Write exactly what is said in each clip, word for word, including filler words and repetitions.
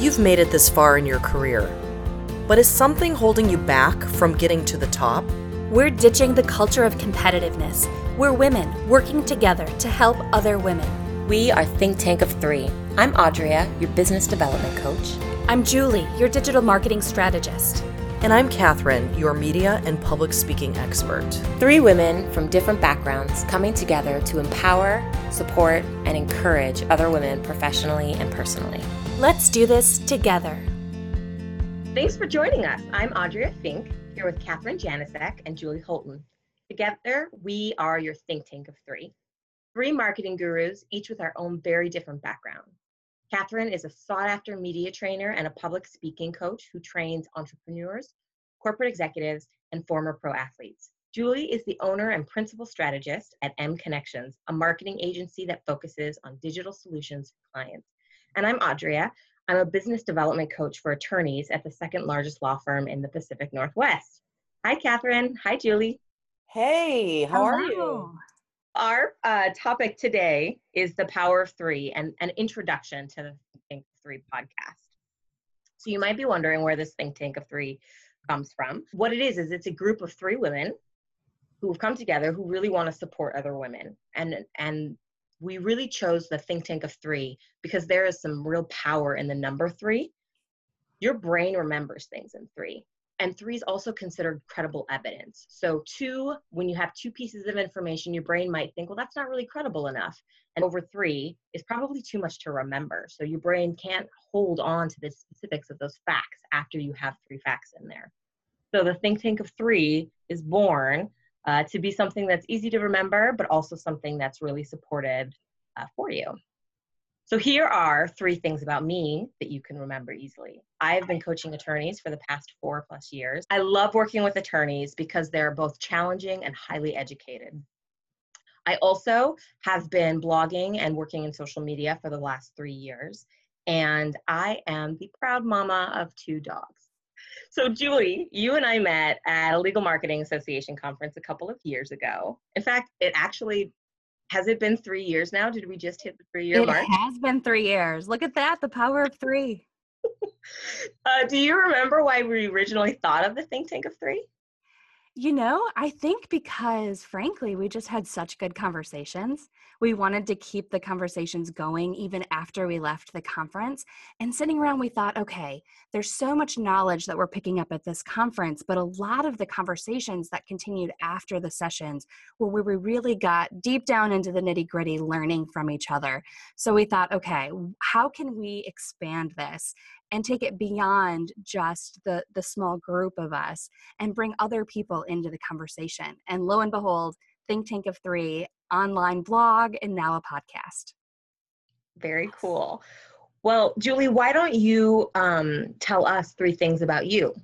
You've made it this far in your career, but is something holding you back from getting to the top? We're ditching the culture of competitiveness. We're women working together to help other women. We are Think Tank of Three. I'm Audrea, your business development coach. I'm Julie, your digital marketing strategist. And I'm Catherine, your media and public speaking expert. Three women from different backgrounds coming together to empower, support, and encourage other women professionally and personally. Let's do this together. Thanks for joining us. I'm Audrea Fink, here with Catherine Janicek and Julie Holton. Together, we are your Think Tank of Three. Three marketing gurus, each with our own very different background. Catherine is a sought-after media trainer and a public speaking coach who trains entrepreneurs, corporate executives, and former pro athletes. Julie is the owner and principal strategist at M Connections, a marketing agency that focuses on digital solutions for clients. And I'm Audrea. I'm a business development coach for attorneys at the second largest law firm in the Pacific Northwest. Hi, Catherine. Hi, Julie. Hey, how Hello. are you? Our uh, topic today is the Power of Three and an introduction to the Think Tank of Three podcast. So you might be wondering where this Think Tank of Three comes from. What it is, is it's a group of three women who have come together who really want to support other women. And, and we really chose the Think Tank of Three because there is some real power in the number three. Your brain remembers things in three. And three is also considered credible evidence. So two, when you have two pieces of information, your brain might think, well, that's not really credible enough. And over three is probably too much to remember. So your brain can't hold on to the specifics of those facts after you have three facts in there. So the Think Tank of Three is born uh, to be something that's easy to remember, but also something that's really supported uh, for you. So here are three things about me that you can remember easily. I've been coaching attorneys for the past four plus years. I love working with attorneys because they're both challenging and highly educated. I also have been blogging and working in social media for the last three years, and I am the proud mama of two dogs. So Julie, you and I met at a Legal Marketing Association conference a couple of years ago. In fact, it actually Has it been three years now? Did we just hit the three-year mark? It has been three years. Look at that, the power of three. uh, do you remember why we originally thought of the Think Tank of Three? You know, I think because, frankly, we just had such good conversations. We wanted to keep the conversations going even after we left the conference. And sitting around, we thought, okay, there's so much knowledge that we're picking up at this conference, but a lot of the conversations that continued after the sessions were where we really got deep down into the nitty-gritty, learning from each other. So we thought, okay, how can we expand this and take it beyond just the, the small group of us and bring other people into the conversation? And lo and behold, Think Tank of Three, online blog, and now a podcast. Very cool. Well, Julie, why don't you um, tell us three things about you?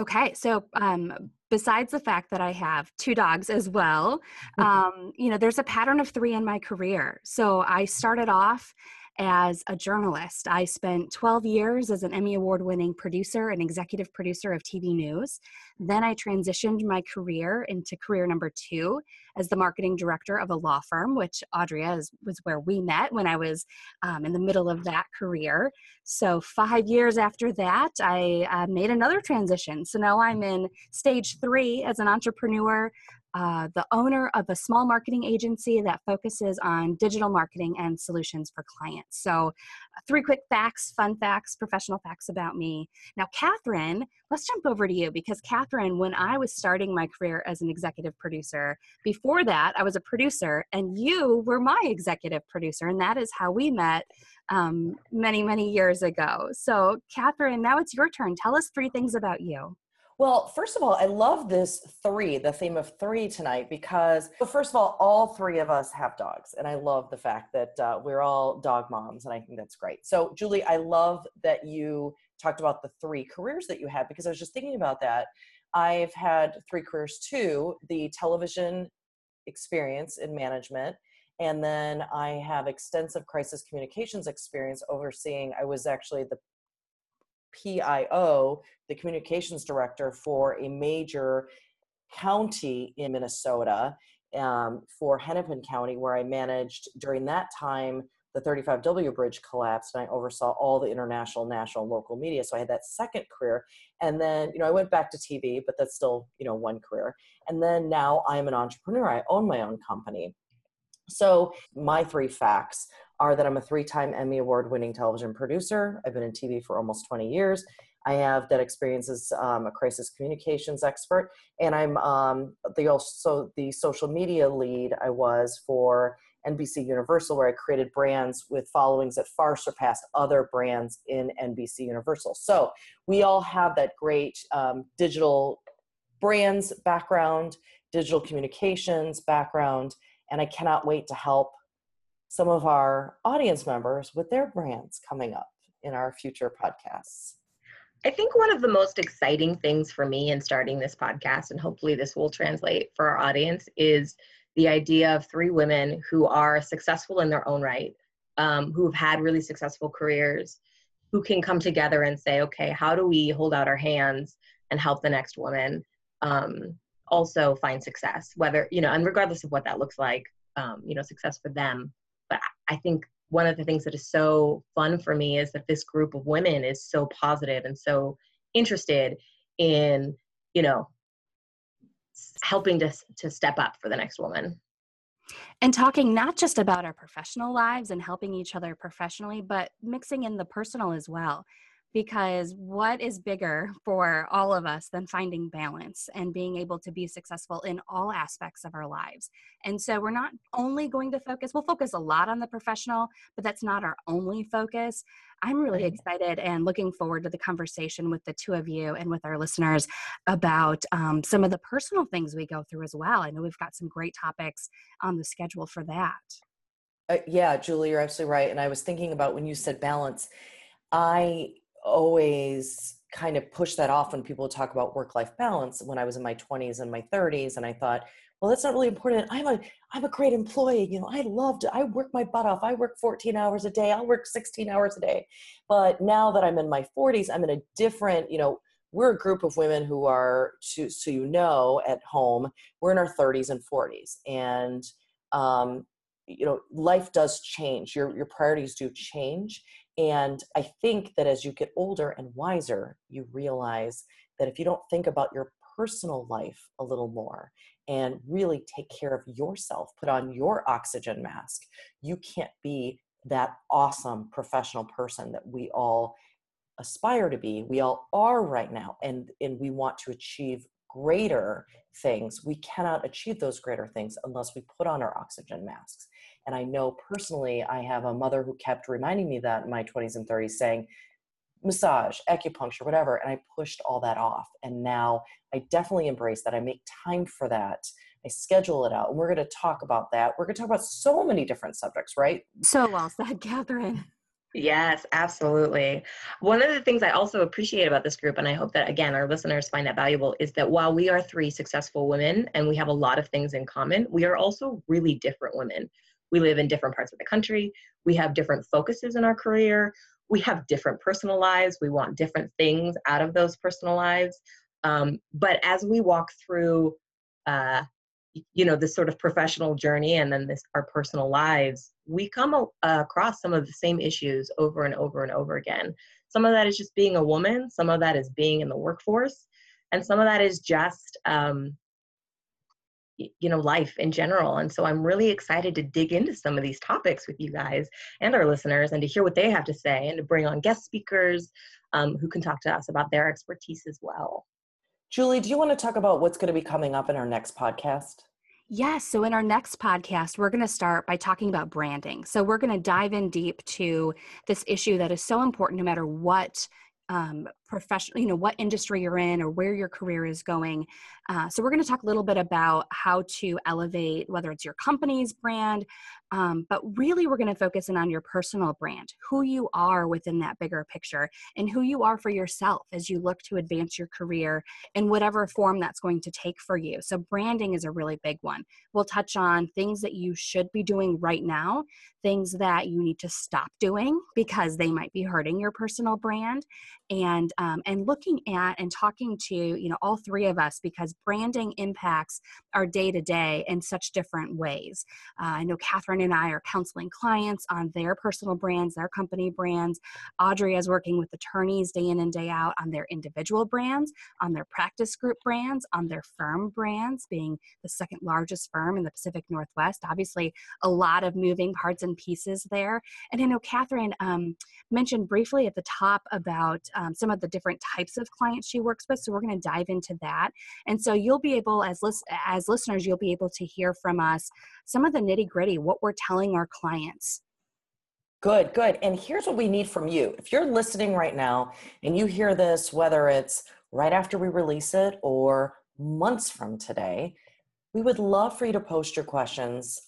Okay, so um, besides the fact that I have two dogs as well, um, you know, there's a pattern of three in my career. So I started off as a journalist. I spent twelve years as an Emmy Award-winning producer and executive producer of T V news. Then I transitioned my career into career number two as the marketing director of a law firm, which Audrea is, was where we met when I was um, in the middle of that career. So five years after that, I uh, made another transition. So now I'm in stage three as an entrepreneur, Uh, the owner of a small marketing agency that focuses on digital marketing and solutions for clients. So uh, three quick facts, fun facts, professional facts about me. Now, Catherine, let's jump over to you because Catherine, when I was starting my career as an executive producer, before that, I was a producer and you were my executive producer. And that is how we met um, many, many years ago. So Catherine, now it's your turn. Tell us three things about you. Well, first of all, I love this three, the theme of three tonight, because well, first of all, all three of us have dogs. And I love the fact that uh, we're all dog moms. And I think that's great. So Julie, I love that you talked about the three careers that you had, because I was just thinking about that. I've had three careers too, the television experience in management. And then I have extensive crisis communications experience overseeing. I was actually the P I O, the communications director for a major county in Minnesota, um, for Hennepin County, where I managed during that time the thirty-five W bridge collapsed, and I oversaw all the international, national, local media. So I had that second career. And then, you know, I went back to T V, but that's still, you know, one career. And then now I'm an entrepreneur. I own my own company. So my three facts are that I'm a three-time Emmy Award-winning television producer. I've been in T V for almost twenty years. I have that experience as um, a crisis communications expert, and I'm um, the also the social media lead I was for N B C Universal, where I created brands with followings that far surpassed other brands in N B C Universal. So we all have that great um, digital brands background, digital communications background, and I cannot wait to help some of our audience members with their brands coming up in our future podcasts. I think one of the most exciting things for me in starting this podcast, and hopefully this will translate for our audience, is the idea of three women who are successful in their own right, um, who've had really successful careers, who can come together and say, okay, how do we hold out our hands and help the next woman um, also find success, whether, you know, and regardless of what that looks like, um, you know, success for them. But I think one of the things that is so fun for me is that this group of women is so positive and so interested in, you know, helping to, to step up for the next woman. And talking not just about our professional lives and helping each other professionally, but mixing in the personal as well. Because what is bigger for all of us than finding balance and being able to be successful in all aspects of our lives? And so we're not only going to focus, we'll focus a lot on the professional, but that's not our only focus. I'm really excited and looking forward to the conversation with the two of you and with our listeners about um, some of the personal things we go through as well. I know we've got some great topics on the schedule for that. Uh, yeah, Julie, you're absolutely right. And I was thinking about when you said balance, I always kind of push that off when people talk about work-life balance when I was in my twenties and my thirties. And I thought, well, that's not really important. I'm a, I'm a great employee. You know, I loved, I work my butt off. I work fourteen hours a day. I'll work sixteen hours a day. But now that I'm in my forties, I'm in a different, you know, we're a group of women who are, so, so you know, at home, we're in our thirties and forties. And, um, you know, life does change. Your, your priorities do change. And I think that as you get older and wiser, you realize that if you don't think about your personal life a little more and really take care of yourself, put on your oxygen mask, you can't be that awesome professional person that we all aspire to be. We all are right now, and, and we want to achieve greater things. We cannot achieve those greater things unless we put on our oxygen masks. And I know personally, I have a mother who kept reminding me that in my twenties and thirties, saying massage, acupuncture, whatever. And I pushed all that off. And now I definitely embrace that. I make time for that. I schedule it out. And we're going to talk about that. We're going to talk about so many different subjects, right? So well said, Catherine. Yes, absolutely. One of the things I also appreciate about this group, and I hope that, again, our listeners find that valuable, is that while we are three successful women and we have a lot of things in common, we are also really different women. We live in different parts of the country. We have different focuses in our career. We have different personal lives. We want different things out of those personal lives. Um, but as we walk through, uh, you know, this sort of professional journey and then this, our personal lives, we come a- across some of the same issues over and over and over again. Some of that is just being a woman. Some of that is being in the workforce. And some of that is just, um, you know, life in general. And so I'm really excited to dig into some of these topics with you guys and our listeners and to hear what they have to say and to bring on guest speakers um, who can talk to us about their expertise as well. Julie, do you want to talk about what's going to be coming up in our next podcast? Yes. So in our next podcast, we're going to start by talking about branding. So we're going to dive in deep to this issue that is so important no matter what um, professional, you know, what industry you're in or where your career is going. Uh, so we're going to talk a little bit about how to elevate, whether it's your company's brand, um, but really we're going to focus in on your personal brand, who you are within that bigger picture and who you are for yourself as you look to advance your career in whatever form that's going to take for you. So branding is a really big one. We'll touch on things that you should be doing right now, things that you need to stop doing because they might be hurting your personal brand, and um, and looking at and talking to, you know, all three of us, because branding impacts our day to day in such different ways. Uh, I know Catherine and I are counseling clients on their personal brands, their company brands. Audrea is working with attorneys day in and day out on their individual brands, on their practice group brands, on their firm brands, being the second largest firm in the Pacific Northwest. Obviously, a lot of moving parts and pieces there. And I know Catherine um, mentioned briefly at the top about um, some of the different types of clients she works with. So we're going to dive into that. And so you'll be able, as, lis as listeners, you'll be able to hear from us some of the nitty gritty, what we're telling our clients. Good, good. And here's what we need from you. If you're listening right now and you hear this, whether it's right after we release it or months from today, we would love for you to post your questions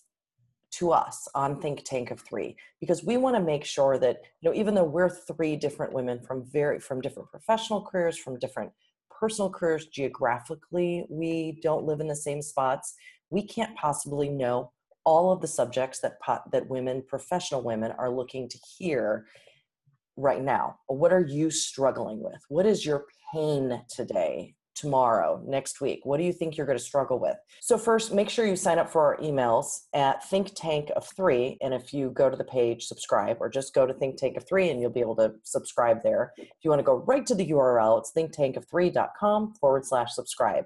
to us on Think Tank of Three, because we want to make sure that, you know, even though we're three different women from very, from different professional careers, from different personal careers, geographically, we don't live in the same spots. We can't possibly know all of the subjects that that women, professional women, are looking to hear right now. What are you struggling with? What is your pain today, tomorrow, next week? What do you think you're going to struggle with? So first, make sure you sign up for our emails at Think Tank of Three. And if you go to the page, subscribe, or just go to Think Tank of Three and you'll be able to subscribe there. If you want to go right to the U R L, it's thinktankof3.com forward slash subscribe.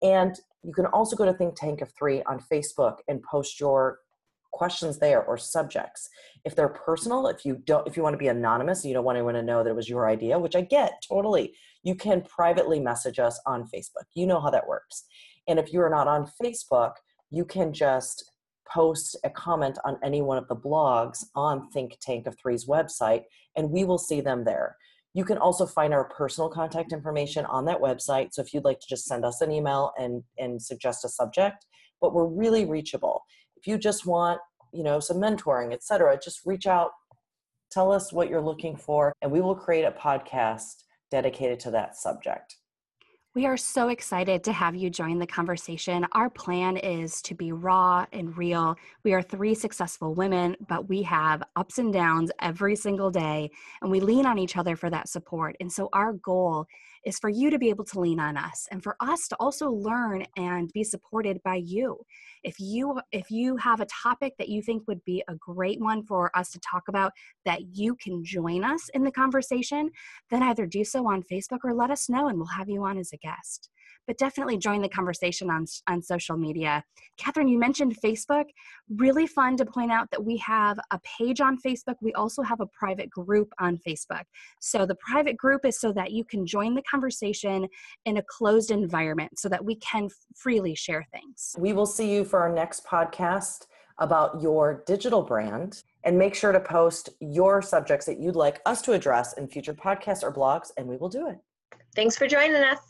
And you can also go to Think Tank of Three on Facebook and post your questions there, or subjects. If they're personal, if you don't, if you want to be anonymous, you don't want anyone to know that it was your idea, which I get totally, you can privately message us on Facebook. You know how that works. And if you are not on Facebook, you can just post a comment on any one of the blogs on Think Tank of Three's website, and we will see them there. You can also find our personal contact information on that website. So if you'd like to just send us an email and, and suggest a subject, but we're really reachable. If you just want, you know, some mentoring, et cetera, just reach out, tell us what you're looking for, and we will create a podcast dedicated to that subject. We are so excited to have you join the conversation. Our plan is to be raw and real. We are three successful women, but we have ups and downs every single day, and we lean on each other for that support. And so our goal is for you to be able to lean on us, and for us to also learn and be supported by you. If you, if you have a topic that you think would be a great one for us to talk about, that you can join us in the conversation, then either do so on Facebook or let us know and we'll have you on as a guest. But definitely join the conversation on, on social media. Catherine, you mentioned Facebook. Really fun to point out that we have a page on Facebook. We also have a private group on Facebook. So the private group is so that you can join the conversation in a closed environment so that we can freely share things. We will see you for our next podcast about your digital brand. And make sure to post your subjects that you'd like us to address in future podcasts or blogs, and we will do it. Thanks for joining us.